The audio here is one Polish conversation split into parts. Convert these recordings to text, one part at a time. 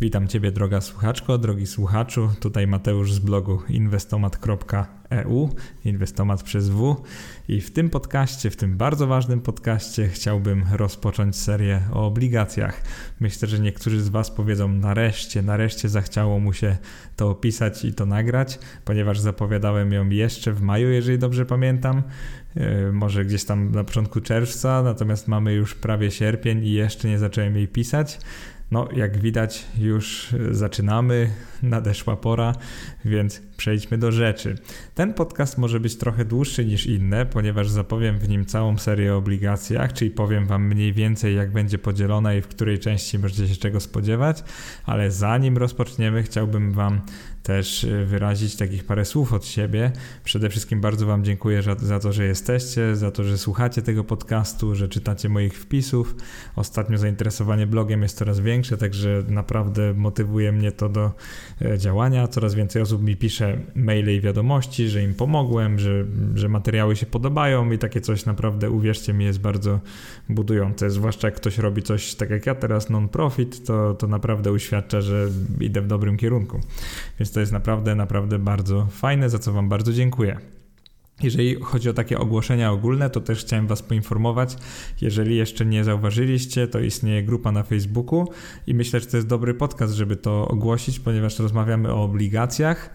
Witam Ciebie, droga słuchaczko, drogi słuchaczu. Tutaj Mateusz z blogu inwestomat.eu, inwestomat przez W. I w tym podcaście, w tym bardzo ważnym podcaście chciałbym rozpocząć serię o obligacjach. Myślę, że niektórzy z Was powiedzą nareszcie zachciało mu się to opisać i to nagrać, ponieważ zapowiadałem ją jeszcze w maju, jeżeli dobrze pamiętam. Może gdzieś tam na początku czerwca, natomiast mamy już prawie sierpień i jeszcze nie zacząłem jej pisać. No, jak widać, już zaczynamy, nadeszła pora, więc przejdźmy do rzeczy. Ten podcast może być trochę dłuższy niż inne, ponieważ zapowiem w nim całą serię o obligacjach, czyli powiem Wam mniej więcej, jak będzie podzielona i w której części możecie się czego spodziewać, ale zanim rozpoczniemy, chciałbym Wam też wyrazić takich parę słów od siebie. Przede wszystkim bardzo Wam dziękuję za to, że jesteście, za to, że słuchacie tego podcastu, że czytacie moich wpisów. Ostatnio zainteresowanie blogiem jest coraz większe, także naprawdę motywuje mnie to do działania. Coraz więcej osób mi pisze maile i wiadomości, że im pomogłem, że materiały się podobają i takie coś naprawdę, uwierzcie mi, jest bardzo budujące. Zwłaszcza jak ktoś robi coś tak jak ja teraz, non-profit, to naprawdę uświadcza, że idę w dobrym kierunku. Więc to jest naprawdę bardzo fajne, za co Wam bardzo dziękuję. Jeżeli chodzi o takie ogłoszenia ogólne, to też chciałem Was poinformować, jeżeli jeszcze nie zauważyliście, to istnieje grupa na Facebooku i myślę, że to jest dobry podcast, żeby to ogłosić, ponieważ rozmawiamy o obligacjach.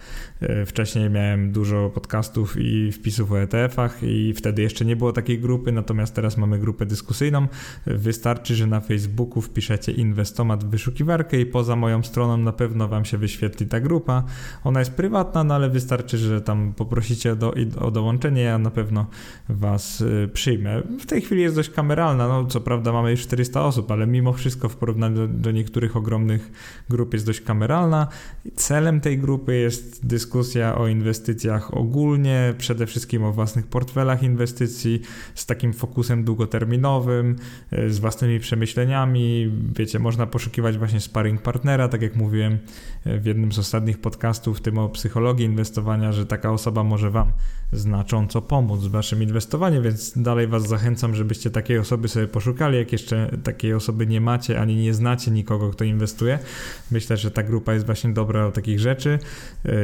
Wcześniej miałem dużo podcastów i wpisów o ETF-ach i wtedy jeszcze nie było takiej grupy, natomiast teraz mamy grupę dyskusyjną. Wystarczy, że na Facebooku wpiszecie Inwestomat w wyszukiwarkę i poza moją stroną na pewno Wam się wyświetli ta grupa. Ona jest prywatna, no ale wystarczy, że tam poprosicie o dołączenie. Ja na pewno Was przyjmę. W tej chwili jest dość kameralna, no co prawda mamy już 400 osób, ale mimo wszystko w porównaniu do niektórych ogromnych grup jest dość kameralna. Celem tej grupy jest dyskusja o inwestycjach ogólnie, przede wszystkim o własnych portfelach inwestycji, z takim fokusem długoterminowym, z własnymi przemyśleniami. Wiecie, można poszukiwać właśnie sparring partnera, tak jak mówiłem w jednym z ostatnich podcastów, tym o psychologii inwestowania, że taka osoba może Wam znacząco pomóc w Waszym inwestowaniu, więc dalej Was zachęcam, żebyście takiej osoby sobie poszukali. Jak jeszcze takiej osoby nie macie, ani nie znacie nikogo, kto inwestuje, myślę, że ta grupa jest właśnie dobra do takich rzeczy.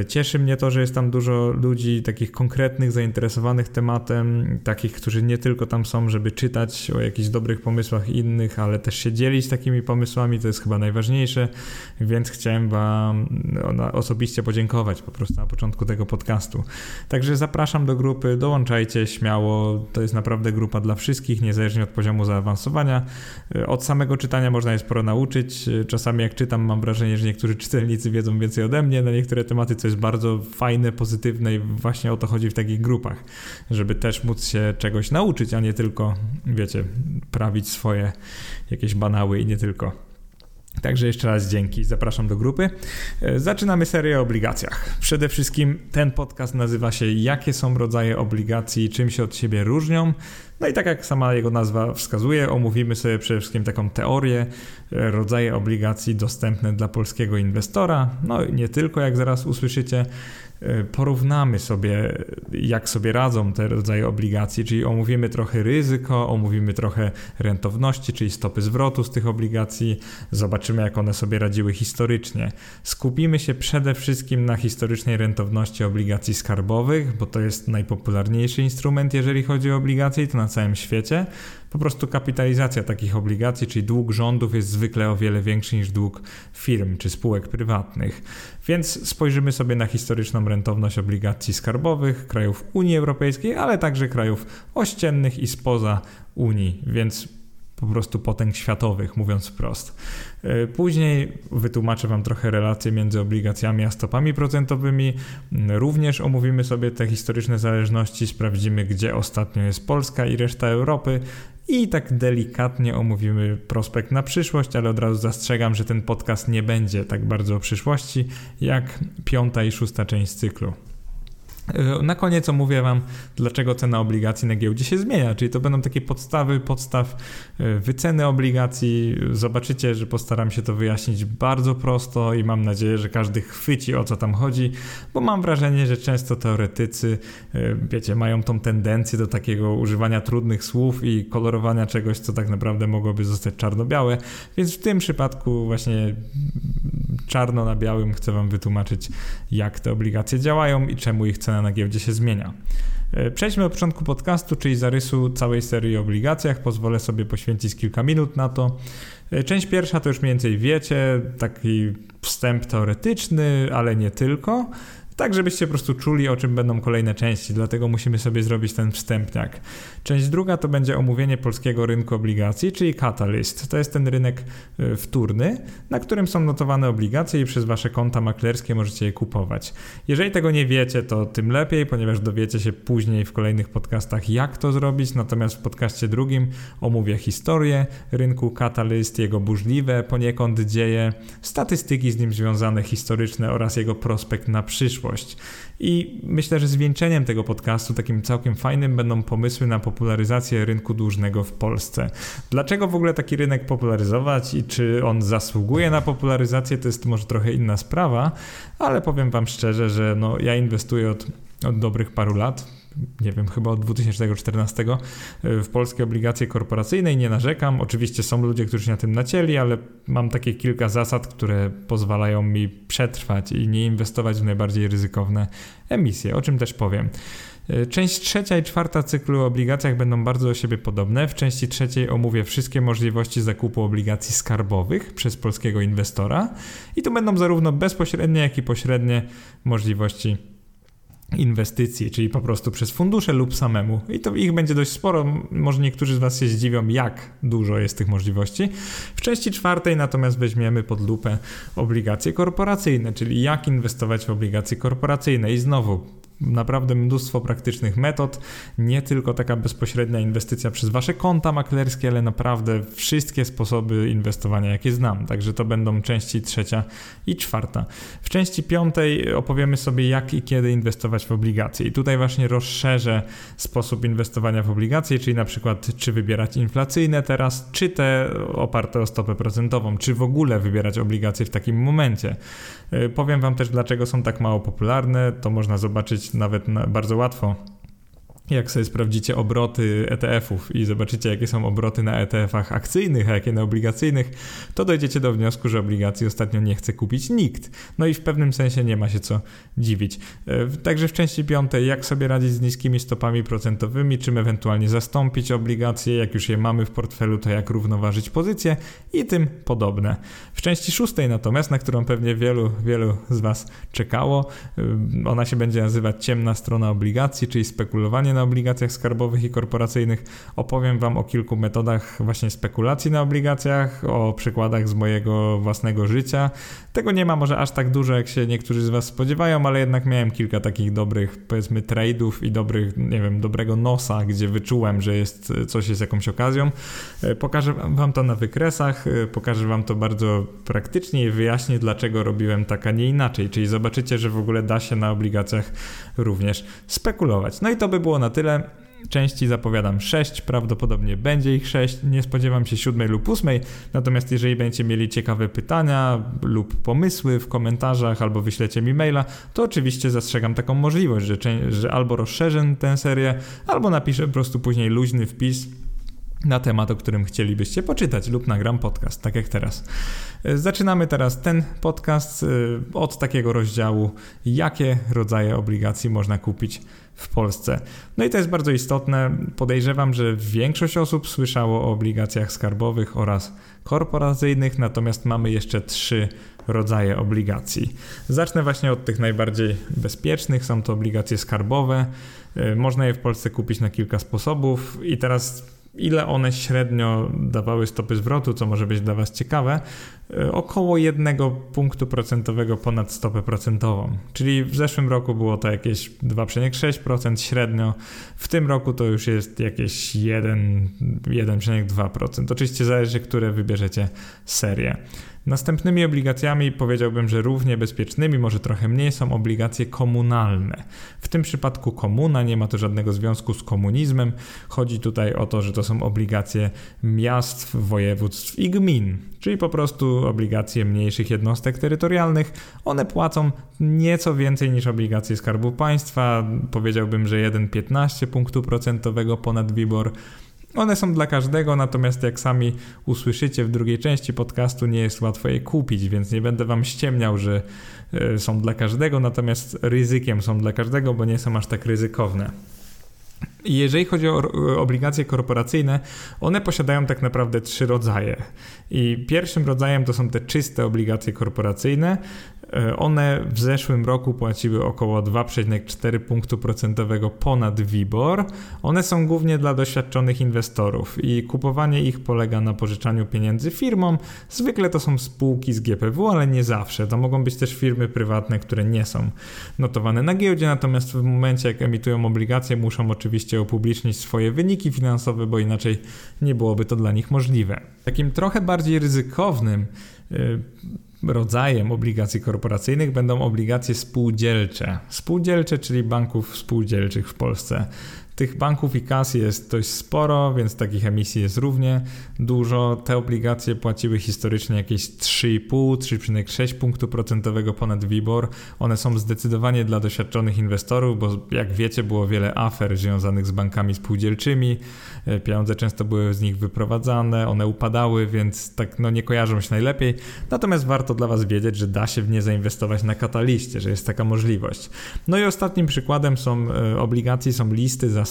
Cieszy mnie to, że jest tam dużo ludzi takich konkretnych, zainteresowanych tematem, takich, którzy nie tylko tam są, żeby czytać o jakichś dobrych pomysłach innych, ale też się dzielić takimi pomysłami, to jest chyba najważniejsze, więc chciałem Wam osobiście podziękować po prostu na początku tego podcastu. Także zapraszam do grupy, dołączajcie śmiało, to jest naprawdę grupa dla wszystkich, niezależnie od poziomu zaawansowania. Od samego czytania można jest sporo nauczyć, czasami jak czytam, mam wrażenie, że niektórzy czytelnicy wiedzą więcej ode mnie na niektóre tematy, co jest bardzo fajne, pozytywne i właśnie o to chodzi w takich grupach, żeby też móc się czegoś nauczyć, a nie tylko, wiecie, prawić swoje jakieś banały i nie tylko. Także jeszcze raz dzięki, zapraszam do grupy. Zaczynamy serię o obligacjach. Przede wszystkim ten podcast nazywa się Jakie są rodzaje obligacji, czym się od siebie różnią. No i tak jak sama jego nazwa wskazuje, omówimy sobie przede wszystkim taką teorię, rodzaje obligacji dostępne dla polskiego inwestora. No i nie tylko, jak zaraz usłyszycie. Porównamy sobie, jak sobie radzą te rodzaje obligacji, czyli omówimy trochę ryzyko, omówimy trochę rentowności, czyli stopy zwrotu z tych obligacji, zobaczymy, jak one sobie radziły historycznie. Skupimy się przede wszystkim na historycznej rentowności obligacji skarbowych, bo to jest najpopularniejszy instrument, jeżeli chodzi o obligacje, to na całym świecie. Po prostu kapitalizacja takich obligacji, czyli dług rządów jest zwykle o wiele większy niż dług firm czy spółek prywatnych. Więc spojrzymy sobie na historyczną rentowność obligacji skarbowych krajów Unii Europejskiej, ale także krajów ościennych i spoza Unii, więc po prostu potęg światowych, mówiąc wprost. Później wytłumaczę Wam trochę relacje między obligacjami a stopami procentowymi. Również omówimy sobie te historyczne zależności, sprawdzimy, gdzie ostatnio jest Polska i reszta Europy. I tak delikatnie omówimy prospekt na przyszłość, ale od razu zastrzegam, że ten podcast nie będzie tak bardzo o przyszłości, jak 5. i 6. część cyklu. Na koniec omówię Wam, dlaczego cena obligacji na giełdzie się zmienia, czyli to będą takie podstaw wyceny obligacji. Zobaczycie, że postaram się to wyjaśnić bardzo prosto i mam nadzieję, że każdy chwyci, o co tam chodzi, bo mam wrażenie, że często teoretycy, wiecie, mają tą tendencję do takiego używania trudnych słów i kolorowania czegoś, co tak naprawdę mogłoby zostać czarno-białe, więc w tym przypadku właśnie czarno na białym chcę Wam wytłumaczyć, jak te obligacje działają i czemu ich cena na giełdzie się zmienia. Przejdźmy od początku podcastu, czyli zarysu całej serii o obligacjach. Pozwolę sobie poświęcić kilka minut na to. Część pierwsza to już mniej więcej wiecie, taki wstęp teoretyczny, ale nie tylko. Tak, żebyście po prostu czuli, o czym będą kolejne części, dlatego musimy sobie zrobić ten wstępniak. Część druga to będzie omówienie polskiego rynku obligacji, czyli Catalyst. To jest ten rynek wtórny, na którym są notowane obligacje i przez wasze konta maklerskie możecie je kupować. Jeżeli tego nie wiecie, to tym lepiej, ponieważ dowiecie się później w kolejnych podcastach, jak to zrobić. Natomiast w podcaście drugim omówię historię rynku Catalyst, jego burzliwe poniekąd dzieje, statystyki z nim związane historyczne oraz jego prospekt na przyszłość. I myślę, że zwieńczeniem tego podcastu, takim całkiem fajnym, będą pomysły na popularyzację rynku dłużnego w Polsce. Dlaczego w ogóle taki rynek popularyzować i czy on zasługuje na popularyzację, to jest może trochę inna sprawa, ale powiem Wam szczerze, że no, ja inwestuję od dobrych paru lat, nie wiem, chyba od 2014 w polskie obligacje korporacyjne i nie narzekam. Oczywiście są ludzie, którzy się na tym nacięli, ale mam takie kilka zasad, które pozwalają mi przetrwać i nie inwestować w najbardziej ryzykowne emisje, o czym też powiem. Część trzecia i czwarta cyklu o obligacjach będą bardzo do siebie podobne. W części trzeciej omówię wszystkie możliwości zakupu obligacji skarbowych przez polskiego inwestora i tu będą zarówno bezpośrednie, jak i pośrednie możliwości inwestycji, czyli po prostu przez fundusze lub samemu. I to ich będzie dość sporo. Może niektórzy z Was się zdziwią, jak dużo jest tych możliwości. W części czwartej natomiast weźmiemy pod lupę obligacje korporacyjne, czyli jak inwestować w obligacje korporacyjne. I znowu naprawdę mnóstwo praktycznych metod, nie tylko taka bezpośrednia inwestycja przez Wasze konta maklerskie, ale naprawdę wszystkie sposoby inwestowania, jakie znam. Także to będą części trzecia i czwarta. W części piątej opowiemy sobie, jak i kiedy inwestować w obligacje. I tutaj właśnie rozszerzę sposób inwestowania w obligacje, czyli na przykład czy wybierać inflacyjne teraz, czy te oparte o stopę procentową, czy w ogóle wybierać obligacje w takim momencie. Powiem Wam też, dlaczego są tak mało popularne, to można zobaczyć nawet bardzo łatwo, jak sobie sprawdzicie obroty ETF-ów i zobaczycie, jakie są obroty na ETF-ach akcyjnych, a jakie na obligacyjnych, to dojdziecie do wniosku, że obligacji ostatnio nie chce kupić nikt. No i w pewnym sensie nie ma się co dziwić. Także w części piątej, jak sobie radzić z niskimi stopami procentowymi, czym ewentualnie zastąpić obligacje, jak już je mamy w portfelu, to jak równoważyć pozycje i tym podobne. W części szóstej natomiast, na którą pewnie wielu z Was czekało, ona się będzie nazywać ciemna strona obligacji, czyli spekulowanie na obligacjach skarbowych i korporacyjnych. Opowiem Wam o kilku metodach właśnie spekulacji na obligacjach, o przykładach z mojego własnego życia. Tego nie ma może aż tak dużo, jak się niektórzy z Was spodziewają, ale jednak miałem kilka takich dobrych, powiedzmy, trade'ów i dobrego nosa, gdzie wyczułem, że jest coś jest jakąś okazją. Pokażę Wam to na wykresach, pokażę Wam to bardzo praktycznie i wyjaśnię, dlaczego robiłem tak, a nie inaczej. Czyli zobaczycie, że w ogóle da się na obligacjach również spekulować. No i to by było na tyle. Części zapowiadam 6, prawdopodobnie będzie ich 6, nie spodziewam się 7 lub 8, natomiast jeżeli będziecie mieli ciekawe pytania lub pomysły w komentarzach albo wyślecie mi maila, to oczywiście zastrzegam taką możliwość, że albo rozszerzę tę serię, albo napiszę po prostu później luźny wpis na temat, o którym chcielibyście poczytać lub nagram podcast, tak jak teraz. Zaczynamy teraz ten podcast od takiego rozdziału, jakie rodzaje obligacji można kupić w Polsce. No i to jest bardzo istotne. Podejrzewam, że większość osób słyszało o obligacjach skarbowych oraz korporacyjnych, natomiast mamy jeszcze 3 rodzaje obligacji. Zacznę właśnie od tych najbardziej bezpiecznych. Są to obligacje skarbowe. Można je w Polsce kupić na kilka sposobów i teraz ile one średnio dawały stopy zwrotu, co może być dla Was ciekawe, około 1 punktu procentowego ponad stopę procentową. Czyli w zeszłym roku było to jakieś 2,6% średnio, w tym roku to już jest jakieś 1,2%. Oczywiście zależy, które wybierzecie serię. Następnymi obligacjami, powiedziałbym, że równie bezpiecznymi, może trochę mniej, są obligacje komunalne. W tym przypadku komuna, nie ma to żadnego związku z komunizmem. Chodzi tutaj o to, że to są obligacje miast, województw i gmin, czyli po prostu obligacje mniejszych jednostek terytorialnych. One płacą nieco więcej niż obligacje Skarbu Państwa, powiedziałbym, że 1,15 punktu procentowego ponad WIBOR. One są dla każdego, natomiast jak sami usłyszycie w drugiej części podcastu, nie jest łatwo je kupić, więc nie będę wam ściemniał, że są dla każdego, natomiast ryzykiem są dla każdego, bo nie są aż tak ryzykowne. Jeżeli chodzi o obligacje korporacyjne, one posiadają tak naprawdę 3 rodzaje. I pierwszym rodzajem to są te czyste obligacje korporacyjne. One w zeszłym roku płaciły około 2,4 punktu procentowego ponad WIBOR. One są głównie dla doświadczonych inwestorów i kupowanie ich polega na pożyczaniu pieniędzy firmom. Zwykle to są spółki z GPW, ale nie zawsze. To mogą być też firmy prywatne, które nie są notowane na giełdzie, natomiast w momencie jak emitują obligacje, muszą oczywiście upublicznić swoje wyniki finansowe, bo inaczej nie byłoby to dla nich możliwe. Takim trochę bardziej ryzykownym rodzajem obligacji korporacyjnych będą obligacje spółdzielcze. Spółdzielcze, czyli banków spółdzielczych w Polsce. Tych banków i kas jest dość sporo, więc takich emisji jest równie dużo. Te obligacje płaciły historycznie jakieś 3,5-3,6 punktu procentowego ponad WIBOR. One są zdecydowanie dla doświadczonych inwestorów, bo jak wiecie, było wiele afer związanych z bankami spółdzielczymi. Pieniądze często były z nich wyprowadzane, one upadały, więc tak nie kojarzą się najlepiej. Natomiast warto dla was wiedzieć, że da się w nie zainwestować na Catalyście, że jest taka możliwość. No i ostatnim przykładem są obligacje, są listy zastawne.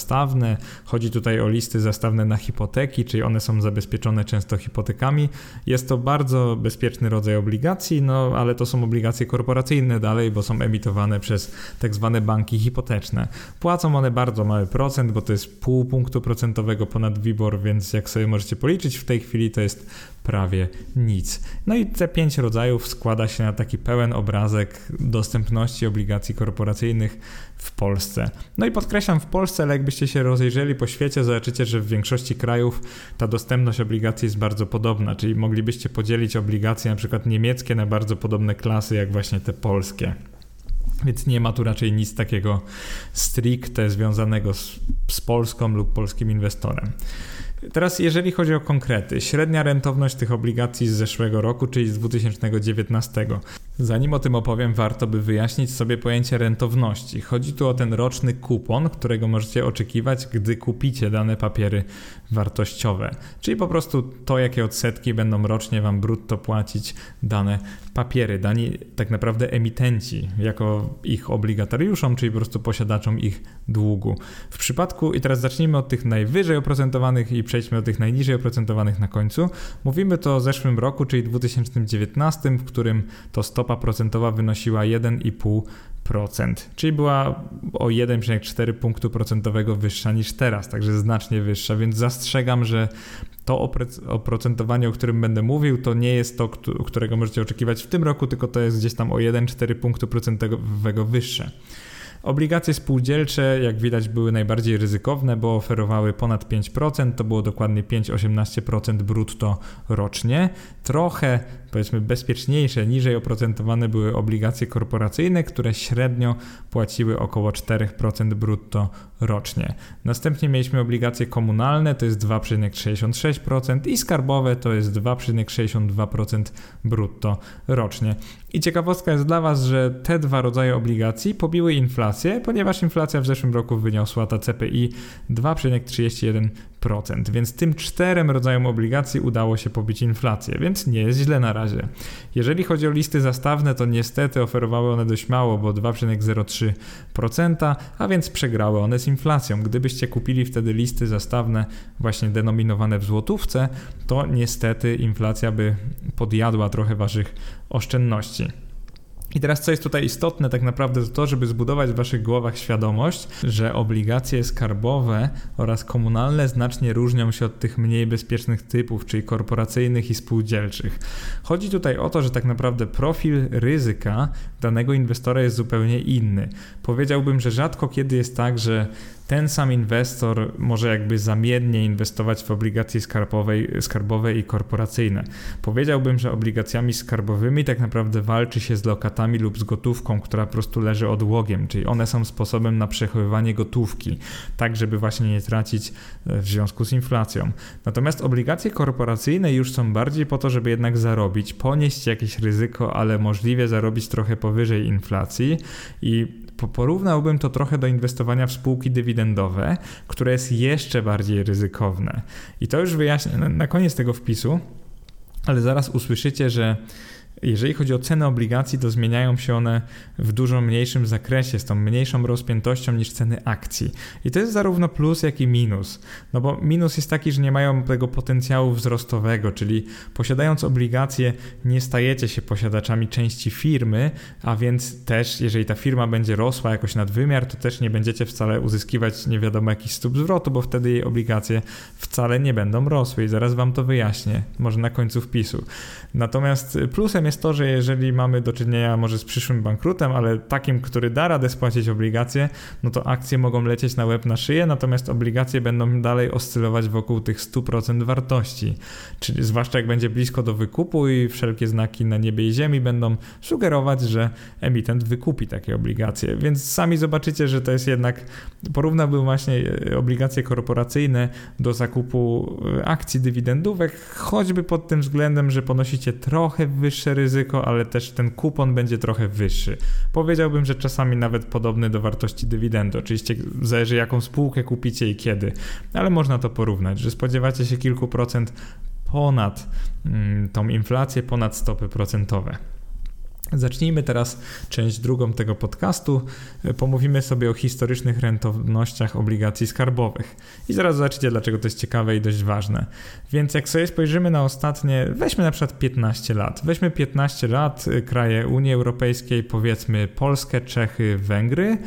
Chodzi tutaj o listy zastawne na hipoteki, czyli one są zabezpieczone często hipotekami. Jest to bardzo bezpieczny rodzaj obligacji, no ale to są obligacje korporacyjne dalej, bo są emitowane przez tak zwane banki hipoteczne. Płacą one bardzo mały procent, bo to jest pół punktu procentowego ponad WIBOR, więc jak sobie możecie policzyć, w tej chwili to jest prawie nic. No i te 5 rodzajów składa się na taki pełen obrazek dostępności obligacji korporacyjnych w Polsce. No i podkreślam w Polsce, ale jakbyście się rozejrzeli po świecie, zobaczycie, że w większości krajów ta dostępność obligacji jest bardzo podobna, czyli moglibyście podzielić obligacje na przykład niemieckie na bardzo podobne klasy jak właśnie te polskie. Więc nie ma tu raczej nic takiego stricte związanego z Polską lub polskim inwestorem. Teraz jeżeli chodzi o konkrety, średnia rentowność tych obligacji z zeszłego roku, czyli z 2019. Zanim o tym opowiem, warto by wyjaśnić sobie pojęcie rentowności. Chodzi tu o ten roczny kupon, którego możecie oczekiwać, gdy kupicie dane papiery wartościowe. Czyli po prostu to, jakie odsetki będą rocznie wam brutto płacić dane papiery, dani tak naprawdę emitenci, jako ich obligatariuszom, czyli po prostu posiadaczom ich długu. W przypadku, i teraz zacznijmy od tych najwyżej oprocentowanych i przejdźmy do tych najniżej oprocentowanych na końcu. Mówimy to o zeszłym roku, czyli 2019, w którym to stopa procentowa wynosiła 1,5%, czyli była o 1,4 punktu procentowego wyższa niż teraz, także znacznie wyższa, więc zastrzegam, że to oprocentowanie, o którym będę mówił, to nie jest to, którego możecie oczekiwać w tym roku, tylko to jest gdzieś tam o 1,4 punktu procentowego wyższe. Obligacje spółdzielcze, jak widać, były najbardziej ryzykowne, bo oferowały ponad 5%, to było dokładnie 5,18% brutto rocznie. Trochę, powiedzmy, bezpieczniejsze, niżej oprocentowane były obligacje korporacyjne, które średnio płaciły około 4% brutto rocznie. Następnie mieliśmy obligacje komunalne, to jest 2,66% i skarbowe, to jest 2,62% brutto rocznie. I ciekawostka jest dla was, że te dwa rodzaje obligacji pobiły inflację, ponieważ inflacja w zeszłym roku wyniosła ta CPI 2,31%, więc tym 4 rodzajom obligacji udało się pobić inflację, więc nie jest źle na razie. Jeżeli chodzi o listy zastawne, to niestety oferowały one dość mało, bo 2,03%, a więc przegrały one z inflacją. Gdybyście kupili wtedy listy zastawne właśnie denominowane w złotówce, to niestety inflacja by podjadła trochę waszych oszczędności. I teraz co jest tutaj istotne tak naprawdę to to, żeby zbudować w waszych głowach świadomość, że obligacje skarbowe oraz komunalne znacznie różnią się od tych mniej bezpiecznych typów, czyli korporacyjnych i spółdzielczych. Chodzi tutaj o to, że tak naprawdę profil ryzyka danego inwestora jest zupełnie inny. Powiedziałbym, że rzadko kiedy jest tak, że ten sam inwestor może jakby zamiennie inwestować w obligacje skarbowe i korporacyjne. Powiedziałbym, że obligacjami skarbowymi tak naprawdę walczy się z lokatami lub z gotówką, która po prostu leży odłogiem, czyli one są sposobem na przechowywanie gotówki, tak żeby właśnie nie tracić w związku z inflacją. Natomiast obligacje korporacyjne już są bardziej po to, żeby jednak zarobić, ponieść jakieś ryzyko, ale możliwie zarobić trochę powyżej inflacji i Porównałbym to trochę do inwestowania w spółki dywidendowe, które jest jeszcze bardziej ryzykowne. I to już wyjaśnię na koniec tego wpisu, ale zaraz usłyszycie, że jeżeli chodzi o ceny obligacji, to zmieniają się one w dużo mniejszym zakresie, z tą mniejszą rozpiętością niż ceny akcji. I to jest zarówno plus, jak i minus. No bo minus jest taki, że nie mają tego potencjału wzrostowego, czyli posiadając obligacje nie stajecie się posiadaczami części firmy, a więc też jeżeli ta firma będzie rosła jakoś nadwymiar, to też nie będziecie wcale uzyskiwać nie wiadomo jakich stóp zwrotu, bo wtedy jej obligacje wcale nie będą rosły. I zaraz wam to wyjaśnię, może na końcu wpisu. Natomiast plusem jest to, że jeżeli mamy do czynienia może z przyszłym bankrutem, ale takim, który da radę spłacić obligacje, no to akcje mogą lecieć na łeb na szyję, natomiast obligacje będą dalej oscylować wokół tych 100% wartości. Czyli zwłaszcza jak będzie blisko do wykupu i wszelkie znaki na niebie i ziemi będą sugerować, że emitent wykupi takie obligacje. Więc sami zobaczycie, że to jest jednak, porównałbym właśnie obligacje korporacyjne do zakupu akcji dywidendówek, choćby pod tym względem, że ponosicie trochę wyższe ryzyko, ale też ten kupon będzie trochę wyższy. Powiedziałbym, że czasami nawet podobny do wartości dywidendy. Oczywiście zależy jaką spółkę kupicie i kiedy, ale można to porównać, że spodziewacie się kilku procent ponad tą inflację, ponad stopy procentowe. Zacznijmy teraz część drugą tego podcastu. Pomówimy sobie o historycznych rentownościach obligacji skarbowych. I zaraz zobaczycie, dlaczego to jest ciekawe i dość ważne. Więc jak sobie spojrzymy na ostatnie, weźmy na przykład 15 lat. Weźmy 15 lat kraje Unii Europejskiej, powiedzmy Polskę, Czechy, Węgry,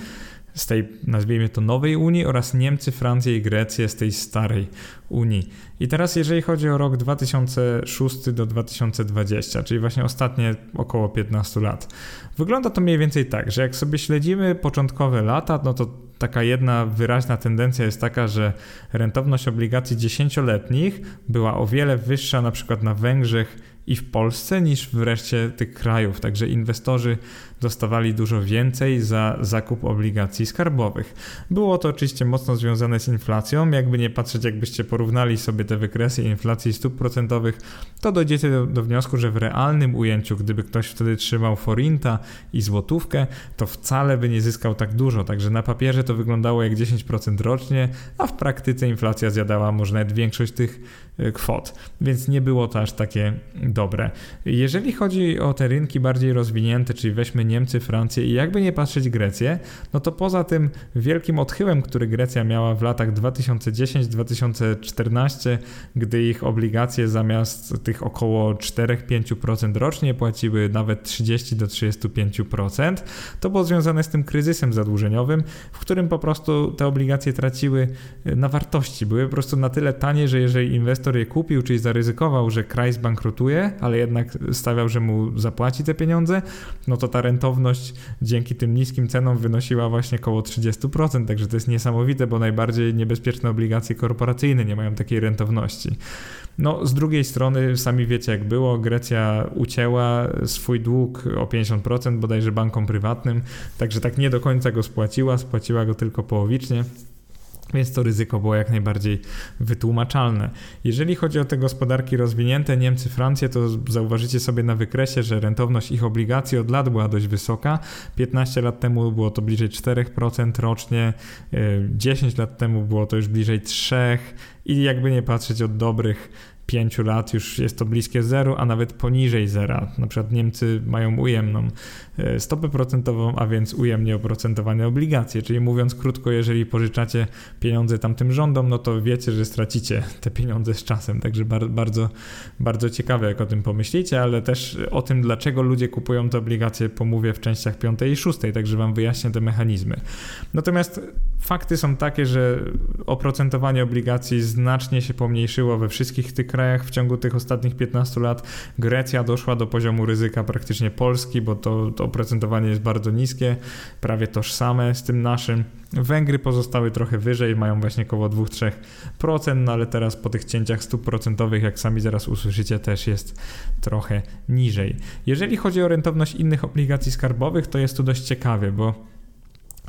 z tej, nazwijmy to, nowej Unii, oraz Niemcy, Francję i Grecję z tej starej Unii. I teraz jeżeli chodzi o rok 2006 do 2020, czyli właśnie ostatnie około 15 lat, wygląda to mniej więcej tak, że jak sobie śledzimy początkowe lata, no to taka jedna wyraźna tendencja jest taka, że rentowność obligacji 10-letnich była o wiele wyższa na przykład na Węgrzech i w Polsce niż w reszcie tych krajów, także inwestorzy dostawali dużo więcej za zakup obligacji skarbowych. Było to oczywiście mocno związane z inflacją, jakby nie patrzeć, jakbyście porównali sobie te wykresy inflacji stóp procentowych, to dojdziecie do wniosku, że w realnym ujęciu, gdyby ktoś wtedy trzymał forinta i złotówkę, to wcale by nie zyskał tak dużo, także na papierze to wyglądało jak 10% rocznie, a w praktyce inflacja zjadała może nawet większość tych kwot, więc nie było to aż takie dobre. Jeżeli chodzi o te rynki bardziej rozwinięte, czyli weźmy Niemcy, Francję i jakby nie patrzeć Grecję, no to poza tym wielkim odchyłem, który Grecja miała w latach 2010-2014, gdy ich obligacje zamiast tych około 4-5% rocznie płaciły nawet 30-35%, to było związane z tym kryzysem zadłużeniowym, w którym po prostu te obligacje traciły na wartości. Były po prostu na tyle tanie, że jeżeli inwestor je kupił, czyli zaryzykował, że kraj zbankrutuje, ale jednak stawiał, że mu zapłaci te pieniądze, no to ta rentowność dzięki tym niskim cenom wynosiła właśnie koło 30%, także to jest niesamowite, bo najbardziej niebezpieczne obligacje korporacyjne nie mają takiej rentowności. No z drugiej strony sami wiecie jak było, Grecja ucięła swój dług o 50% bodajże bankom prywatnym, także tak nie do końca go spłaciła go tylko połowicznie. Więc to ryzyko było jak najbardziej wytłumaczalne. Jeżeli chodzi o te gospodarki rozwinięte, Niemcy, Francję, to zauważycie sobie na wykresie, że rentowność ich obligacji od lat była dość wysoka. 15 lat temu było to bliżej 4% rocznie, 10 lat temu było to już bliżej 3% i jakby nie patrzeć od dobrych 5 lat już jest to bliskie zeru, a nawet poniżej zera. Na przykład Niemcy mają ujemną stopę procentową, a więc ujemnie oprocentowane obligacje. Czyli mówiąc krótko, jeżeli pożyczacie pieniądze tamtym rządom, no to wiecie, że stracicie te pieniądze z czasem. Także bardzo, bardzo ciekawe, jak o tym pomyślicie, ale też o tym, dlaczego ludzie kupują te obligacje, pomówię w częściach 5 i 6, także wam wyjaśnię te mechanizmy. Natomiast fakty są takie, że oprocentowanie obligacji znacznie się pomniejszyło we wszystkich tych krajach w ciągu tych ostatnich 15 lat. Grecja doszła do poziomu ryzyka praktycznie Polski, bo to oprocentowanie jest bardzo niskie, prawie tożsame z tym naszym. Węgry pozostały trochę wyżej, mają właśnie koło 2-3%, no ale teraz po tych cięciach stóp procentowych, jak sami zaraz usłyszycie, też jest trochę niżej. Jeżeli chodzi o rentowność innych obligacji skarbowych, to jest tu dość ciekawie, bo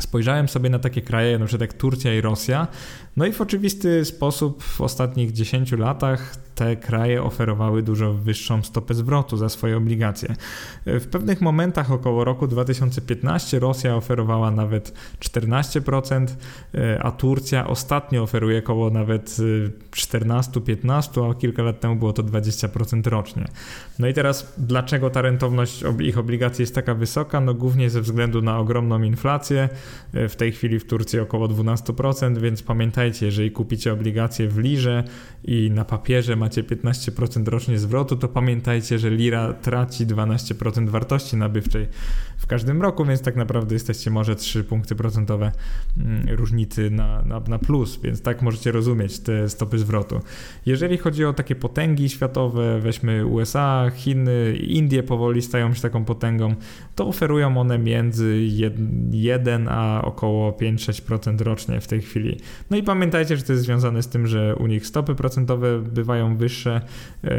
spojrzałem sobie na takie kraje, na przykład jak Turcja i Rosja, no i w oczywisty sposób w ostatnich 10 latach te kraje oferowały dużo wyższą stopę zwrotu za swoje obligacje. W pewnych momentach około roku 2015 Rosja oferowała nawet 14%, a Turcja ostatnio oferuje około nawet 14-15%, a kilka lat temu było to 20% rocznie. No i teraz dlaczego ta rentowność ich obligacji jest taka wysoka? No głównie ze względu na ogromną inflację, w tej chwili w Turcji około 12%, więc pamiętajcie, jeżeli kupicie obligacje w lirze i na papierze macie 15% rocznie zwrotu, to pamiętajcie, że lira traci 12% wartości nabywczej w każdym roku, więc tak naprawdę jesteście może 3 punkty procentowe różnicy na plus, więc tak możecie rozumieć te stopy zwrotu. Jeżeli chodzi o takie potęgi światowe, weźmy USA, Chiny, Indie powoli stają się taką potęgą, to oferują one między 1 a około 5-6% rocznie w tej chwili. No i pamiętajcie, że to jest związane z tym, że u nich stopy procentowe bywają wyższe,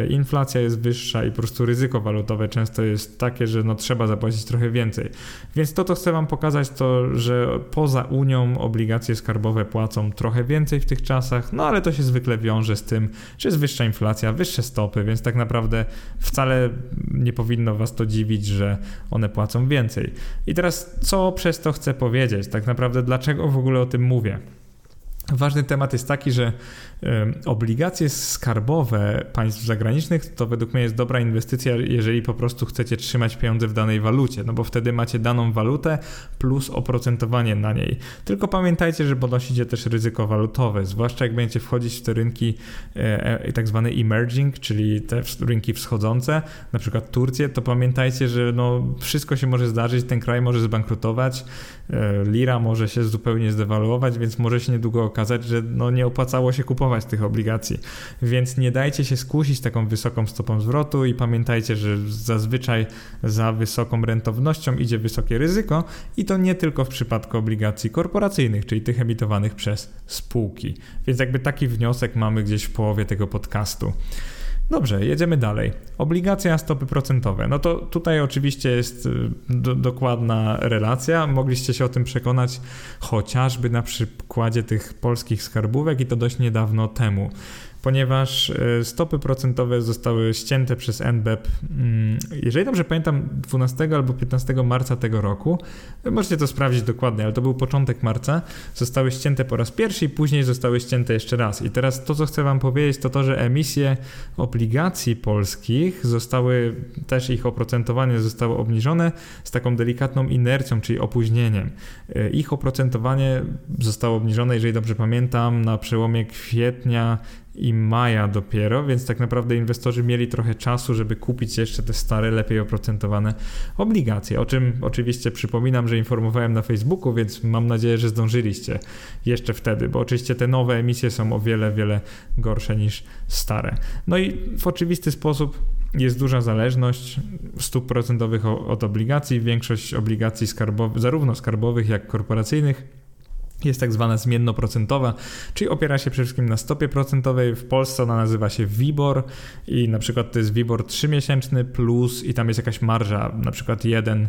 inflacja jest wyższa i po prostu ryzyko walutowe często jest takie, że no trzeba zapłacić trochę więcej. Więc to, co chcę Wam pokazać, to, że poza Unią obligacje skarbowe płacą trochę więcej w tych czasach, no ale to się zwykle wiąże z tym, że jest wyższa inflacja, wyższe stopy, więc tak naprawdę wcale nie powinno Was to dziwić, że one płacą więcej. I teraz co przez to chcę powiedzieć? Tak naprawdę dlaczego w ogóle o tym mówię? Ważny temat jest taki, że obligacje skarbowe państw zagranicznych to według mnie jest dobra inwestycja, jeżeli po prostu chcecie trzymać pieniądze w danej walucie, no bo wtedy macie daną walutę plus oprocentowanie na niej. Tylko pamiętajcie, że ponosicie też ryzyko walutowe, zwłaszcza jak będziecie wchodzić w te rynki tak zwane emerging, czyli te rynki wschodzące, na przykład Turcję, to pamiętajcie, że no wszystko się może zdarzyć, ten kraj może zbankrutować, lira może się zupełnie zdewaluować, więc może się niedługo okazać, że no nie opłacało się kupować tych obligacji, więc nie dajcie się skusić taką wysoką stopą zwrotu i pamiętajcie, że zazwyczaj za wysoką rentownością idzie wysokie ryzyko i to nie tylko w przypadku obligacji korporacyjnych, czyli tych emitowanych przez spółki, więc jakby taki wniosek mamy gdzieś w połowie tego podcastu. Dobrze, jedziemy dalej. Obligacja, stopy procentowe. No to tutaj oczywiście jest dokładna relacja. Mogliście się o tym przekonać chociażby na przykładzie tych polskich skarbówek i to dość niedawno temu, ponieważ stopy procentowe zostały ścięte przez NBP, jeżeli dobrze pamiętam, 12 albo 15 marca tego roku, możecie to sprawdzić dokładnie, ale to był początek marca, zostały ścięte po raz pierwszy i później zostały ścięte jeszcze raz. I teraz to, co chcę Wam powiedzieć, to to, że emisje obligacji polskich zostały, też ich oprocentowanie zostało obniżone z taką delikatną inercją, czyli opóźnieniem. Ich oprocentowanie zostało obniżone, jeżeli dobrze pamiętam, na przełomie kwietnia i maja dopiero, więc tak naprawdę inwestorzy mieli trochę czasu, żeby kupić jeszcze te stare, lepiej oprocentowane obligacje, o czym oczywiście przypominam, że informowałem na Facebooku, więc mam nadzieję, że zdążyliście jeszcze wtedy, bo oczywiście te nowe emisje są o wiele, wiele gorsze niż stare. No i w oczywisty sposób jest duża zależność stóp procentowych od obligacji. Większość obligacji skarbowych, zarówno skarbowych, jak korporacyjnych, jest tak zwana zmiennoprocentowa, czyli opiera się przede wszystkim na stopie procentowej. W Polsce ona nazywa się WIBOR i na przykład to jest WIBOR 3-miesięczny plus i tam jest jakaś marża, na przykład 1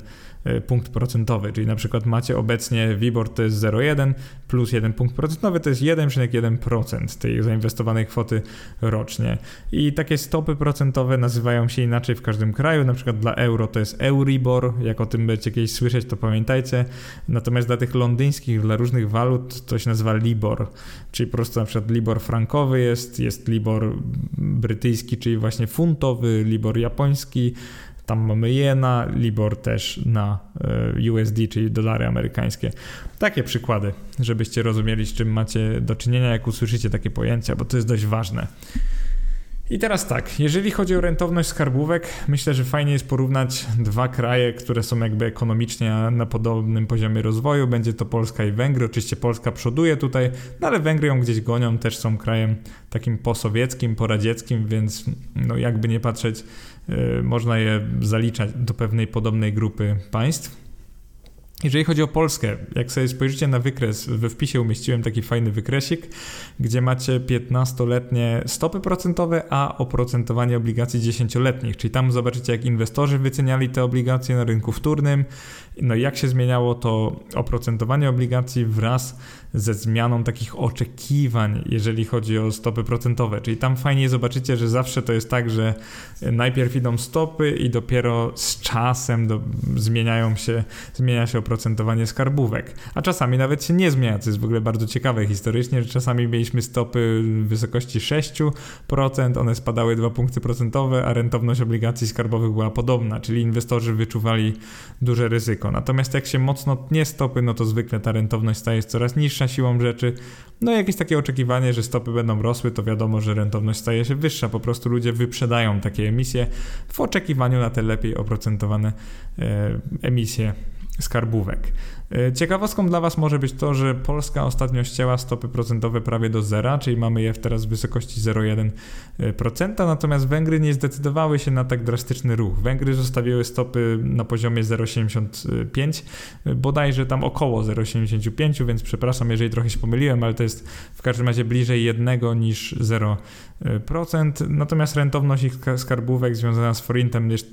punkt procentowy, czyli na przykład macie obecnie WIBOR to jest 0,1 plus 1 punkt procentowy, to jest 1,1% tej zainwestowanej kwoty rocznie. I takie stopy procentowe nazywają się inaczej w każdym kraju, na przykład dla euro to jest Euribor, jak o tym będziecie kiedyś słyszeć, to pamiętajcie, natomiast dla tych londyńskich, dla różnych walut to się nazywa Libor, czyli po prostu na przykład Libor frankowy jest Libor brytyjski, czyli właśnie funtowy, Libor japoński, tam mamy jena, Libor też na USD, czyli dolary amerykańskie. Takie przykłady, żebyście rozumieli, z czym macie do czynienia, jak usłyszycie takie pojęcia, bo to jest dość ważne. I teraz tak, jeżeli chodzi o rentowność skarbówek, myślę, że fajnie jest porównać dwa kraje, które są jakby ekonomicznie na podobnym poziomie rozwoju. Będzie to Polska i Węgry. Oczywiście Polska przoduje tutaj, no ale Węgry ją gdzieś gonią, też są krajem takim posowieckim, poradzieckim, więc no jakby nie patrzeć, można je zaliczać do pewnej podobnej grupy państw. Jeżeli chodzi o Polskę, jak sobie spojrzycie na wykres, we wpisie umieściłem taki fajny wykresik, gdzie macie 15-letnie stopy procentowe, a oprocentowanie obligacji 10-letnich, czyli tam zobaczycie, jak inwestorzy wyceniali te obligacje na rynku wtórnym, no i jak się zmieniało to oprocentowanie obligacji wraz ze zmianą takich oczekiwań, jeżeli chodzi o stopy procentowe. Czyli tam fajnie zobaczycie, że zawsze to jest tak, że najpierw idą stopy i dopiero z czasem zmienia się oprocentowanie skarbówek. A czasami nawet się nie zmienia, co jest w ogóle bardzo ciekawe historycznie, że czasami mieliśmy stopy w wysokości 6%, one spadały 2 punkty procentowe, a rentowność obligacji skarbowych była podobna, czyli inwestorzy wyczuwali duże ryzyko. Natomiast jak się mocno tnie stopy, no to zwykle ta rentowność staje coraz niższa siłą rzeczy. No jakieś takie oczekiwanie, że stopy będą rosły, to wiadomo, że rentowność staje się wyższa. Po prostu ludzie wyprzedają takie emisje w oczekiwaniu na te lepiej oprocentowane emisje skarbówek. Ciekawostką dla Was może być to, że Polska ostatnio ścięła stopy procentowe prawie do zera, czyli mamy je teraz w wysokości 0,1%, natomiast Węgry nie zdecydowały się na tak drastyczny ruch. Węgry zostawiły stopy na poziomie 0,75, bodajże tam około 0,75, więc przepraszam, jeżeli trochę się pomyliłem, ale to jest w każdym razie bliżej 1 niż 0%, natomiast rentowność ich skarbówek związana z forintem jest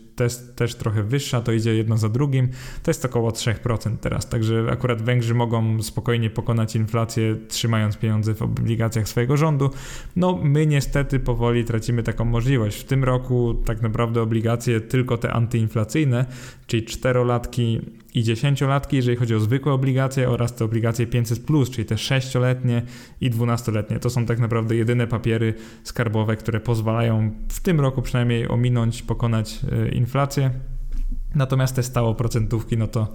też trochę wyższa, to idzie jedno za drugim, to jest około 3% teraz, także że akurat Węgrzy mogą spokojnie pokonać inflację, trzymając pieniądze w obligacjach swojego rządu. No my niestety powoli tracimy taką możliwość. W tym roku tak naprawdę obligacje tylko te antyinflacyjne, czyli 4-latki i 10-latki, jeżeli chodzi o zwykłe obligacje oraz te obligacje 500+, czyli te 6-letnie i 12-letnie. To są tak naprawdę jedyne papiery skarbowe, które pozwalają w tym roku przynajmniej ominąć, pokonać inflację. Natomiast te stałoprocentówki, no to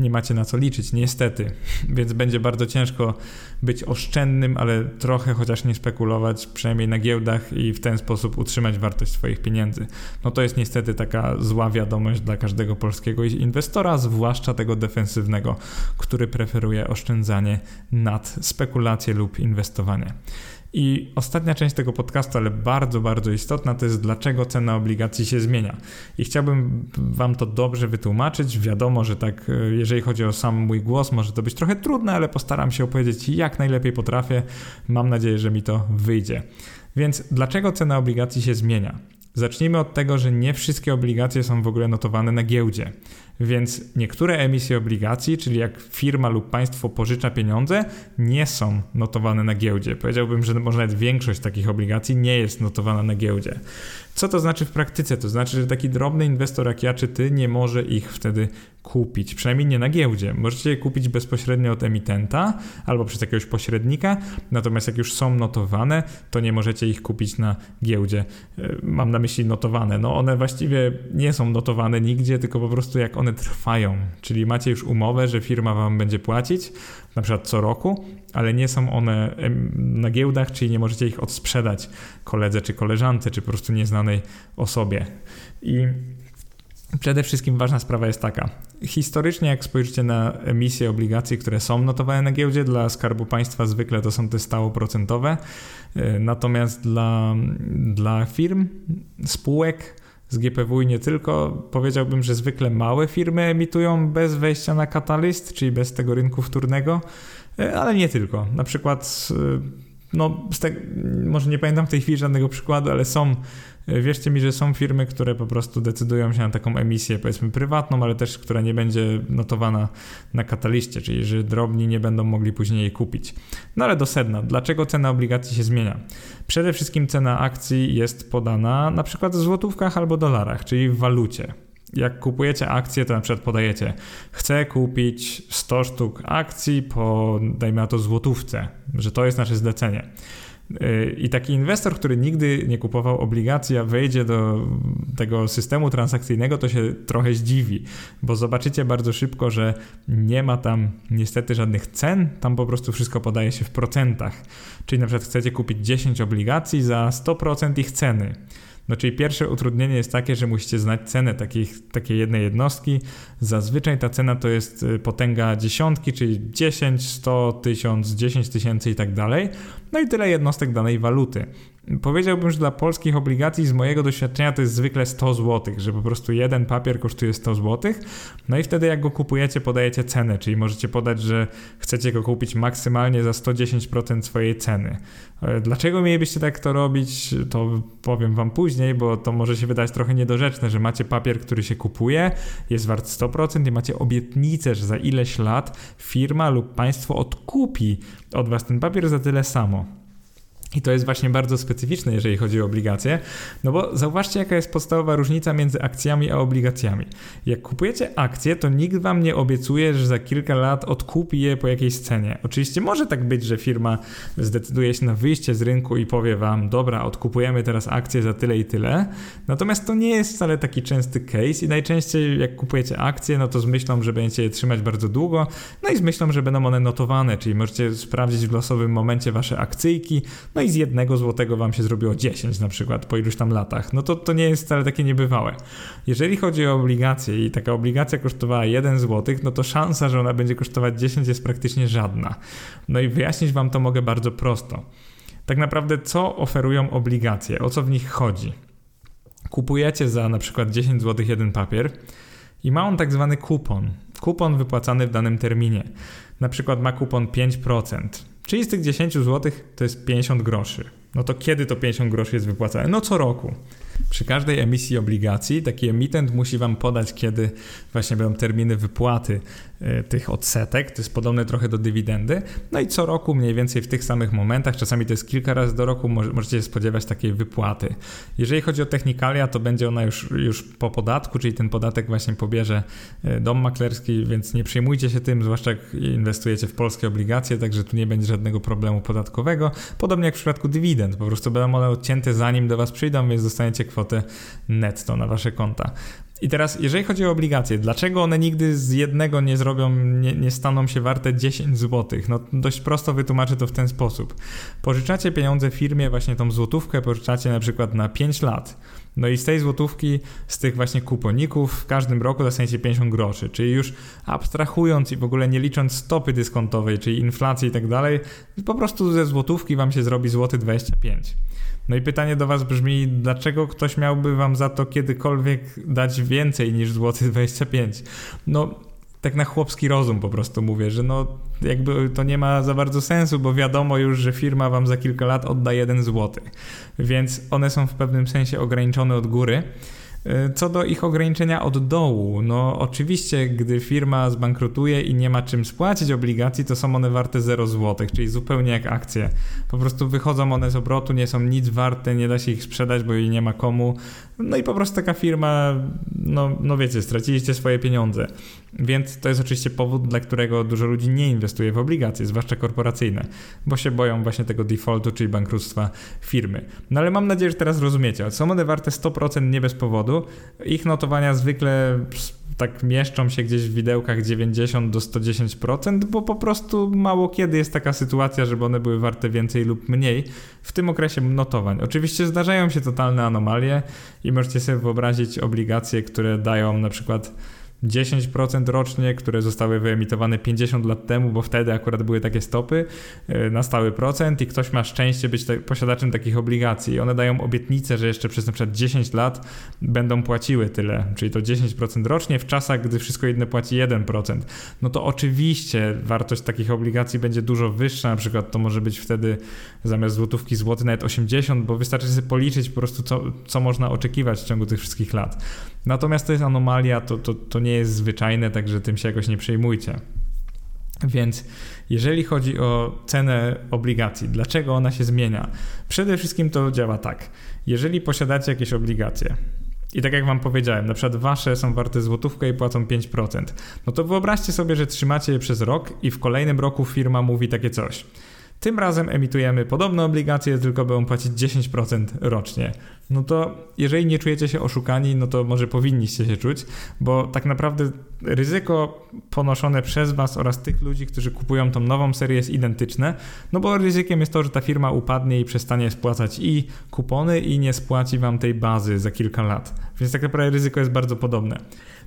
nie macie na co liczyć, niestety. Więc będzie bardzo ciężko być oszczędnym, ale trochę chociaż nie spekulować, przynajmniej na giełdach i w ten sposób utrzymać wartość swoich pieniędzy. No to jest niestety taka zła wiadomość dla każdego polskiego inwestora, zwłaszcza tego defensywnego, który preferuje oszczędzanie nad spekulację lub inwestowanie. I ostatnia część tego podcastu, ale bardzo, bardzo istotna, to jest dlaczego cena obligacji się zmienia. I chciałbym Wam to dobrze wytłumaczyć. Wiadomo, że tak, jeżeli chodzi o sam mój głos, może to być trochę trudne, ale postaram się opowiedzieć jak najlepiej potrafię. Mam nadzieję, że mi to wyjdzie. Więc dlaczego cena obligacji się zmienia? Zacznijmy od tego, że nie wszystkie obligacje są w ogóle notowane na giełdzie, więc niektóre emisje obligacji, czyli jak firma lub państwo pożycza pieniądze, nie są notowane na giełdzie. Powiedziałbym, że może nawet większość takich obligacji nie jest notowana na giełdzie. Co to znaczy w praktyce? To znaczy, że taki drobny inwestor jak ja czy ty nie może ich wtedy kupić, przynajmniej nie na giełdzie. Możecie je kupić bezpośrednio od emitenta albo przez jakiegoś pośrednika, natomiast jak już są notowane, to nie możecie ich kupić na giełdzie. Mam na myśli notowane. No one właściwie nie są notowane nigdzie, tylko po prostu jak one trwają. Czyli macie już umowę, że firma wam będzie płacić, na przykład co roku, ale nie są one na giełdach, czyli nie możecie ich odsprzedać koledze czy koleżance, czy po prostu nieznanej osobie. I przede wszystkim ważna sprawa jest taka. Historycznie jak spojrzycie na emisje obligacji, które są notowane na giełdzie, dla Skarbu Państwa zwykle to są te stałoprocentowe, natomiast dla firm, spółek, z GPW i nie tylko, powiedziałbym, że zwykle małe firmy emitują bez wejścia na Catalyst, czyli bez tego rynku wtórnego, ale nie tylko. Na przykład, może nie pamiętam w tej chwili żadnego przykładu, ale są, wierzcie mi, że są firmy, które po prostu decydują się na taką emisję, powiedzmy prywatną, ale też, która nie będzie notowana na Catalyście, czyli że drobni nie będą mogli później jej kupić. No ale do sedna. Dlaczego cena obligacji się zmienia? Przede wszystkim cena akcji jest podana na przykład w złotówkach albo dolarach, czyli w walucie. Jak kupujecie akcje, to na przykład podajecie: chcę kupić 100 sztuk akcji po, dajmy na to, złotówce, że to jest nasze zlecenie. I taki inwestor, który nigdy nie kupował obligacji, a wejdzie do tego systemu transakcyjnego, to się trochę zdziwi, bo zobaczycie bardzo szybko, że nie ma tam niestety żadnych cen, tam po prostu wszystko podaje się w procentach. Czyli na przykład chcecie kupić 10 obligacji za 100% ich ceny. No czyli pierwsze utrudnienie jest takie, że musicie znać cenę takiej jednej jednostki. Zazwyczaj ta cena to jest potęga dziesiątki, czyli 10, 100, 1000, 10 tysięcy i tak dalej. No i tyle jednostek danej waluty. Powiedziałbym, że dla polskich obligacji z mojego doświadczenia to jest zwykle 100 zł, że po prostu jeden papier kosztuje 100 zł, no i wtedy jak go kupujecie, podajecie cenę, czyli możecie podać, że chcecie go kupić maksymalnie za 110% swojej ceny. Dlaczego mielibyście tak to robić, to powiem wam później, bo to może się wydać trochę niedorzeczne, że macie papier, który się kupuje, jest wart 100% i macie obietnicę, że za ileś lat firma lub państwo odkupi od was ten papier za tyle samo. I to jest właśnie bardzo specyficzne, jeżeli chodzi o obligacje, no bo zauważcie, jaka jest podstawowa różnica między akcjami a obligacjami. Jak kupujecie akcje, to nikt wam nie obiecuje, że za kilka lat odkupi je po jakiejś cenie. Oczywiście może tak być, że firma zdecyduje się na wyjście z rynku i powie wam, dobra, odkupujemy teraz akcje za tyle i tyle, natomiast to nie jest wcale taki częsty case i najczęściej jak kupujecie akcje, no to z myślą, że będziecie je trzymać bardzo długo, no i z myślą, że będą one notowane, czyli możecie sprawdzić w losowym momencie wasze akcyjki, no i z 1 zł wam się zrobiło 10 na przykład po iluś tam latach. No to nie jest wcale takie niebywałe. Jeżeli chodzi o obligacje i taka obligacja kosztowała 1 zł, no to szansa, że ona będzie kosztować 10 jest praktycznie żadna. No i wyjaśnić wam to mogę bardzo prosto. Tak naprawdę co oferują obligacje? O co w nich chodzi? Kupujecie za na przykład 10 zł jeden papier i ma on tak zwany kupon. Kupon wypłacany w danym terminie. Na przykład ma kupon 5%. Czyli z tych 10 zł to jest 50 groszy. No to kiedy to 50 groszy jest wypłacane? No co roku. Przy każdej emisji obligacji taki emitent musi wam podać, kiedy właśnie będą terminy wypłaty tych odsetek. To jest podobne trochę do dywidendy. No i co roku mniej więcej w tych samych momentach, czasami to jest kilka razy do roku, możecie się spodziewać takiej wypłaty. Jeżeli chodzi o technikalia, to będzie ona już po podatku, czyli ten podatek właśnie pobierze dom maklerski, więc nie przejmujcie się tym, zwłaszcza jak inwestujecie w polskie obligacje, także tu nie będzie żadnego problemu podatkowego. Podobnie jak w przypadku dywidend, po prostu będą one odcięte zanim do was przyjdą, więc dostaniecie kwotę netto na wasze konta. I teraz, jeżeli chodzi o obligacje, dlaczego one nigdy z jednego nie zrobią, nie staną się warte 10 zł? No dość prosto wytłumaczę to w ten sposób. Pożyczacie pieniądze firmie, właśnie tą złotówkę pożyczacie na przykład na 5 lat. No i z tej złotówki, z tych właśnie kuponików w każdym roku dostaniecie 50 groszy, czyli już abstrahując i w ogóle nie licząc stopy dyskontowej, czyli inflacji i tak dalej, po prostu ze złotówki wam się zrobi złoty 25. No i pytanie do was brzmi, dlaczego ktoś miałby wam za to kiedykolwiek dać więcej niż złoty 25? No tak na chłopski rozum po prostu mówię, że no jakby to nie ma za bardzo sensu, bo wiadomo już, że firma wam za kilka lat odda 1 zł, więc one są w pewnym sensie ograniczone od góry. Co do ich ograniczenia od dołu, no oczywiście gdy firma zbankrutuje i nie ma czym spłacić obligacji, to są one warte 0 zł, czyli zupełnie jak akcje. Po prostu wychodzą one z obrotu, nie są nic warte, nie da się ich sprzedać, bo jej nie ma komu. No i po prostu taka firma, no wiecie, straciliście swoje pieniądze. Więc to jest oczywiście powód, dla którego dużo ludzi nie inwestuje w obligacje, zwłaszcza korporacyjne, bo się boją właśnie tego defaultu, czyli bankructwa firmy. No ale mam nadzieję, że teraz rozumiecie. Są one warte 100% nie bez powodu. Ich notowania zwykle tak mieszczą się gdzieś w widełkach 90 do 110%, bo po prostu mało kiedy jest taka sytuacja, żeby one były warte więcej lub mniej w tym okresie notowań. Oczywiście zdarzają się totalne anomalie i możecie sobie wyobrazić obligacje, które dają na przykład 10% rocznie, które zostały wyemitowane 50 lat temu, bo wtedy akurat były takie stopy na stały procent i ktoś ma szczęście być posiadaczem takich obligacji. One dają obietnicę, że jeszcze przez na przykład 10 lat będą płaciły tyle, czyli to 10% rocznie w czasach, gdy wszystko jedno płaci 1%. No to oczywiście wartość takich obligacji będzie dużo wyższa, na przykład to może być wtedy zamiast złotówki złoty nawet 80, bo wystarczy sobie policzyć po prostu co można oczekiwać w ciągu tych wszystkich lat. Natomiast to jest anomalia, to nie jest zwyczajne, także tym się jakoś nie przejmujcie. Więc jeżeli chodzi o cenę obligacji, dlaczego ona się zmienia? Przede wszystkim to działa tak. Jeżeli posiadacie jakieś obligacje i tak jak wam powiedziałem, na przykład wasze są warte złotówkę i płacą 5%, no to wyobraźcie sobie, że trzymacie je przez rok i w kolejnym roku firma mówi takie coś. Tym razem emitujemy podobne obligacje, tylko będą płacić 10% rocznie. No to jeżeli nie czujecie się oszukani, no to może powinniście się czuć, bo tak naprawdę ryzyko ponoszone przez was oraz tych ludzi, którzy kupują tą nową serię jest identyczne, no bo ryzykiem jest to, że ta firma upadnie i przestanie spłacać i kupony i nie spłaci wam tej bazy za kilka lat. Więc tak naprawdę ryzyko jest bardzo podobne.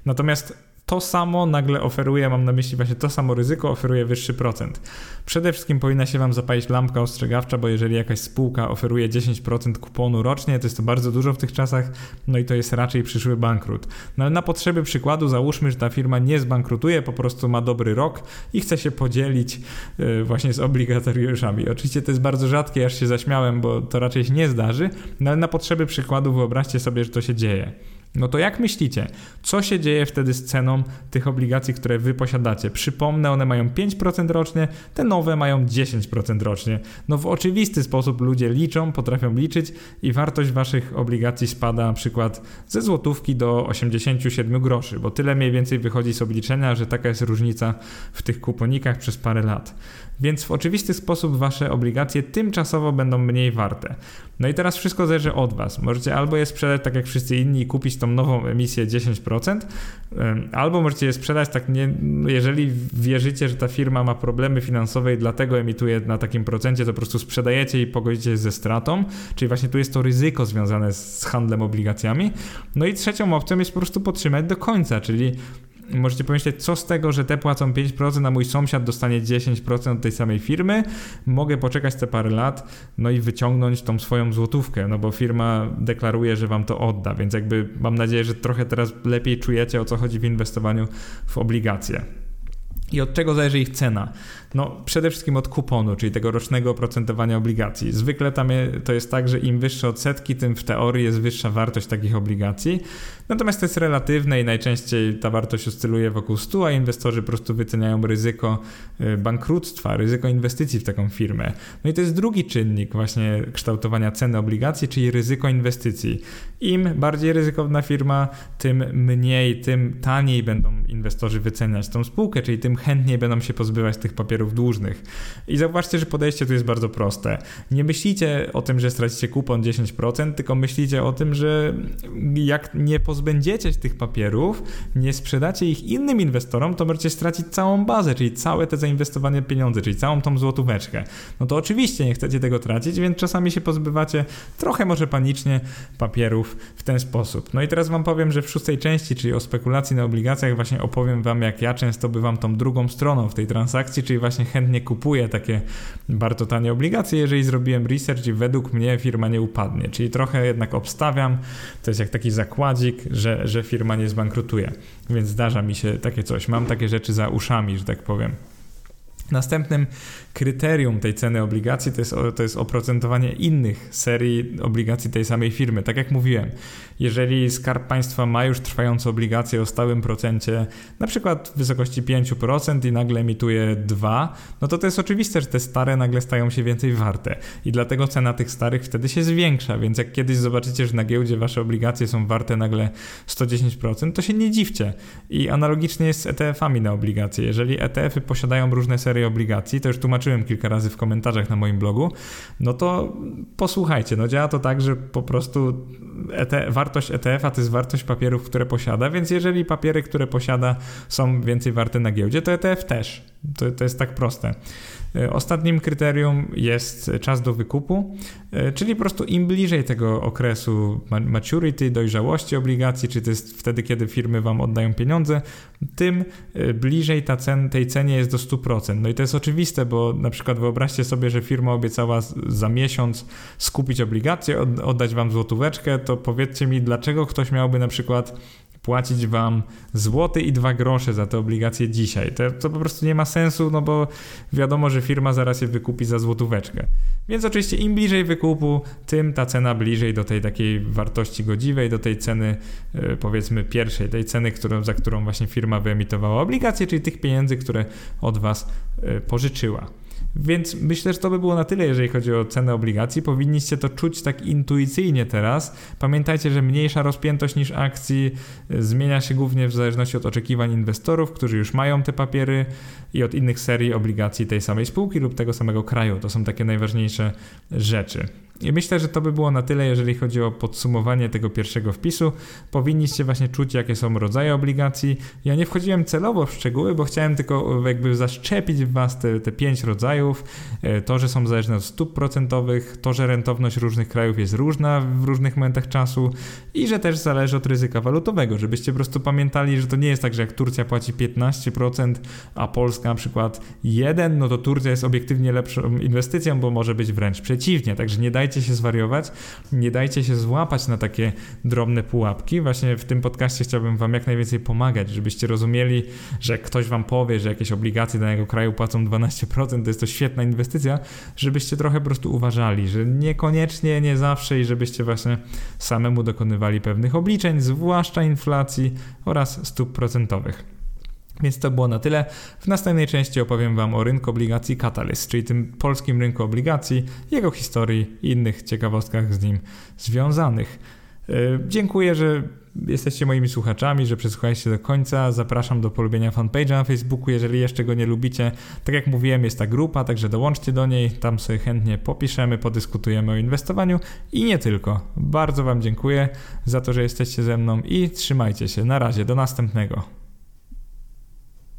Natomiast to samo nagle oferuje, mam na myśli właśnie to samo ryzyko, oferuje wyższy procent. Przede wszystkim powinna się Wam zapalić lampka ostrzegawcza, bo jeżeli jakaś spółka oferuje 10% kuponu rocznie, to jest to bardzo dużo w tych czasach, no i to jest raczej przyszły bankrut. No ale na potrzeby przykładu załóżmy, że ta firma nie zbankrutuje, po prostu ma dobry rok i chce się podzielić właśnie z obligatariuszami. Oczywiście to jest bardzo rzadkie, aż się zaśmiałem, bo to raczej się nie zdarzy, no ale na potrzeby przykładu wyobraźcie sobie, że to się dzieje. No to jak myślicie, co się dzieje wtedy z ceną tych obligacji, które wy posiadacie? Przypomnę, one mają 5% rocznie, te nowe mają 10% rocznie. No w oczywisty sposób ludzie liczą, potrafią liczyć i wartość waszych obligacji spada na przykład ze złotówki do 87 groszy, bo tyle mniej więcej wychodzi z obliczenia, że taka jest różnica w tych kuponikach przez parę lat. Więc w oczywisty sposób wasze obligacje tymczasowo będą mniej warte. No i teraz wszystko zależy od was. Możecie albo je sprzedać tak jak wszyscy inni i kupić tą nową emisję 10%, albo możecie je sprzedać tak, nie, jeżeli wierzycie, że ta firma ma problemy finansowe i dlatego emituje na takim procencie, to po prostu sprzedajecie i pogodzicie się ze stratą, czyli właśnie tu jest to ryzyko związane z handlem obligacjami. No i trzecią opcją jest po prostu podtrzymać do końca, czyli możecie pomyśleć, co z tego, że te płacą 5%, a mój sąsiad dostanie 10% od tej samej firmy, mogę poczekać te parę lat, no i wyciągnąć tą swoją złotówkę, no bo firma deklaruje, że wam to odda, więc jakby mam nadzieję, że trochę teraz lepiej czujecie, o co chodzi w inwestowaniu w obligacje. I od czego zależy ich cena? No przede wszystkim od kuponu, czyli tego rocznego oprocentowania obligacji. Zwykle tam to jest tak, że im wyższe odsetki, tym w teorii jest wyższa wartość takich obligacji. Natomiast to jest relatywne i najczęściej ta wartość oscyluje wokół 100, a inwestorzy po prostu wyceniają ryzyko bankructwa, ryzyko inwestycji w taką firmę. No i to jest drugi czynnik właśnie kształtowania ceny obligacji, czyli ryzyko inwestycji. Im bardziej ryzykowna firma, tym mniej, tym taniej będą inwestorzy wyceniać tą spółkę, czyli tym chętniej będą się pozbywać tych papierów dłużnych. I zauważcie, że podejście tu jest bardzo proste. Nie myślicie o tym, że stracicie kupon 10%, tylko myślicie o tym, że jak nie pozbędziecie się tych papierów, nie sprzedacie ich innym inwestorom, to możecie stracić całą bazę, czyli całe te zainwestowane pieniądze, czyli całą tą złotóweczkę. No to oczywiście nie chcecie tego tracić, więc czasami się pozbywacie trochę może panicznie papierów w ten sposób. No i teraz wam powiem, że w szóstej części, czyli o spekulacji na obligacjach, właśnie opowiem wam, jak ja często bywam tą drugą stroną w tej transakcji, czyli właśnie chętnie kupuję takie bardzo tanie obligacje, jeżeli zrobiłem research i według mnie firma nie upadnie, czyli trochę jednak obstawiam, to jest jak taki zakładzik, że firma nie zbankrutuje, więc zdarza mi się takie coś, mam takie rzeczy za uszami, że tak powiem. Następnym kryterium tej ceny obligacji to jest oprocentowanie innych serii obligacji tej samej firmy. Tak jak mówiłem, jeżeli Skarb Państwa ma już trwające obligacje o stałym procencie, na przykład w wysokości 5% i nagle emituje 2%, no to jest oczywiste, że te stare nagle stają się więcej warte i dlatego cena tych starych wtedy się zwiększa, więc jak kiedyś zobaczycie, że na giełdzie wasze obligacje są warte nagle 110%, to się nie dziwcie. I analogicznie jest z ETF-ami na obligacje. Jeżeli ETF-y posiadają różne serie obligacji, to już tłumaczyłem kilka razy w komentarzach na moim blogu, no to posłuchajcie, no działa to tak, że po prostu wartość ETF-a to jest wartość papierów, które posiada, więc jeżeli papiery, które posiada, są więcej warte na giełdzie, to ETF też. To jest tak proste. Ostatnim kryterium jest czas do wykupu, czyli po prostu im bliżej tego okresu maturity, dojrzałości obligacji, czy to jest wtedy, kiedy firmy wam oddają pieniądze, tym bliżej tej cenie jest do 100%. No i to jest oczywiste, bo na przykład wyobraźcie sobie, że firma obiecała za miesiąc skupić obligacje, oddać wam złotóweczkę, to powiedzcie mi, dlaczego ktoś miałby na przykład płacić wam złoty i 2 grosze za te obligacje dzisiaj. To po prostu nie ma sensu, no bo wiadomo, że firma zaraz je wykupi za złotóweczkę. Więc oczywiście im bliżej wykupu, tym ta cena bliżej do tej takiej wartości godziwej, do tej ceny powiedzmy pierwszej, tej ceny, za którą właśnie firma wyemitowała obligacje, czyli tych pieniędzy, które od was pożyczyła. Więc myślę, że to by było na tyle, jeżeli chodzi o cenę obligacji. Powinniście to czuć tak intuicyjnie teraz. Pamiętajcie, że mniejsza rozpiętość niż akcji zmienia się głównie w zależności od oczekiwań inwestorów, którzy już mają te papiery i od innych serii obligacji tej samej spółki lub tego samego kraju. To są takie najważniejsze rzeczy. I myślę, że to by było na tyle, jeżeli chodzi o podsumowanie tego pierwszego wpisu. Powinniście właśnie czuć, jakie są rodzaje obligacji. Ja nie wchodziłem celowo w szczegóły, bo chciałem tylko jakby zaszczepić w was te 5 rodzajów. To, że są zależne od stóp procentowych, to, że rentowność różnych krajów jest różna w różnych momentach czasu i że też zależy od ryzyka walutowego, żebyście po prostu pamiętali, że to nie jest tak, że jak Turcja płaci 15%, a Polska na przykład 1%, no to Turcja jest obiektywnie lepszą inwestycją, bo może być wręcz przeciwnie, także nie dajcie się zwariować, nie dajcie się złapać na takie drobne pułapki. Właśnie w tym podcaście chciałbym wam jak najwięcej pomagać, żebyście rozumieli, że ktoś wam powie, że jakieś obligacje danego kraju płacą 12%, to jest to świetna inwestycja, żebyście trochę po prostu uważali, że niekoniecznie, nie zawsze i żebyście właśnie samemu dokonywali pewnych obliczeń, zwłaszcza inflacji oraz stóp procentowych. Więc to było na tyle. W następnej części opowiem wam o rynku obligacji Catalyst, czyli tym polskim rynku obligacji, jego historii i innych ciekawostkach z nim związanych. Dziękuję, że jesteście moimi słuchaczami, że przesłuchaliście do końca. Zapraszam do polubienia fanpage'a na Facebooku, jeżeli jeszcze go nie lubicie. Tak jak mówiłem, jest ta grupa, także dołączcie do niej. Tam sobie chętnie popiszemy, podyskutujemy o inwestowaniu i nie tylko. Bardzo wam dziękuję za to, że jesteście ze mną i trzymajcie się. Na razie, do następnego.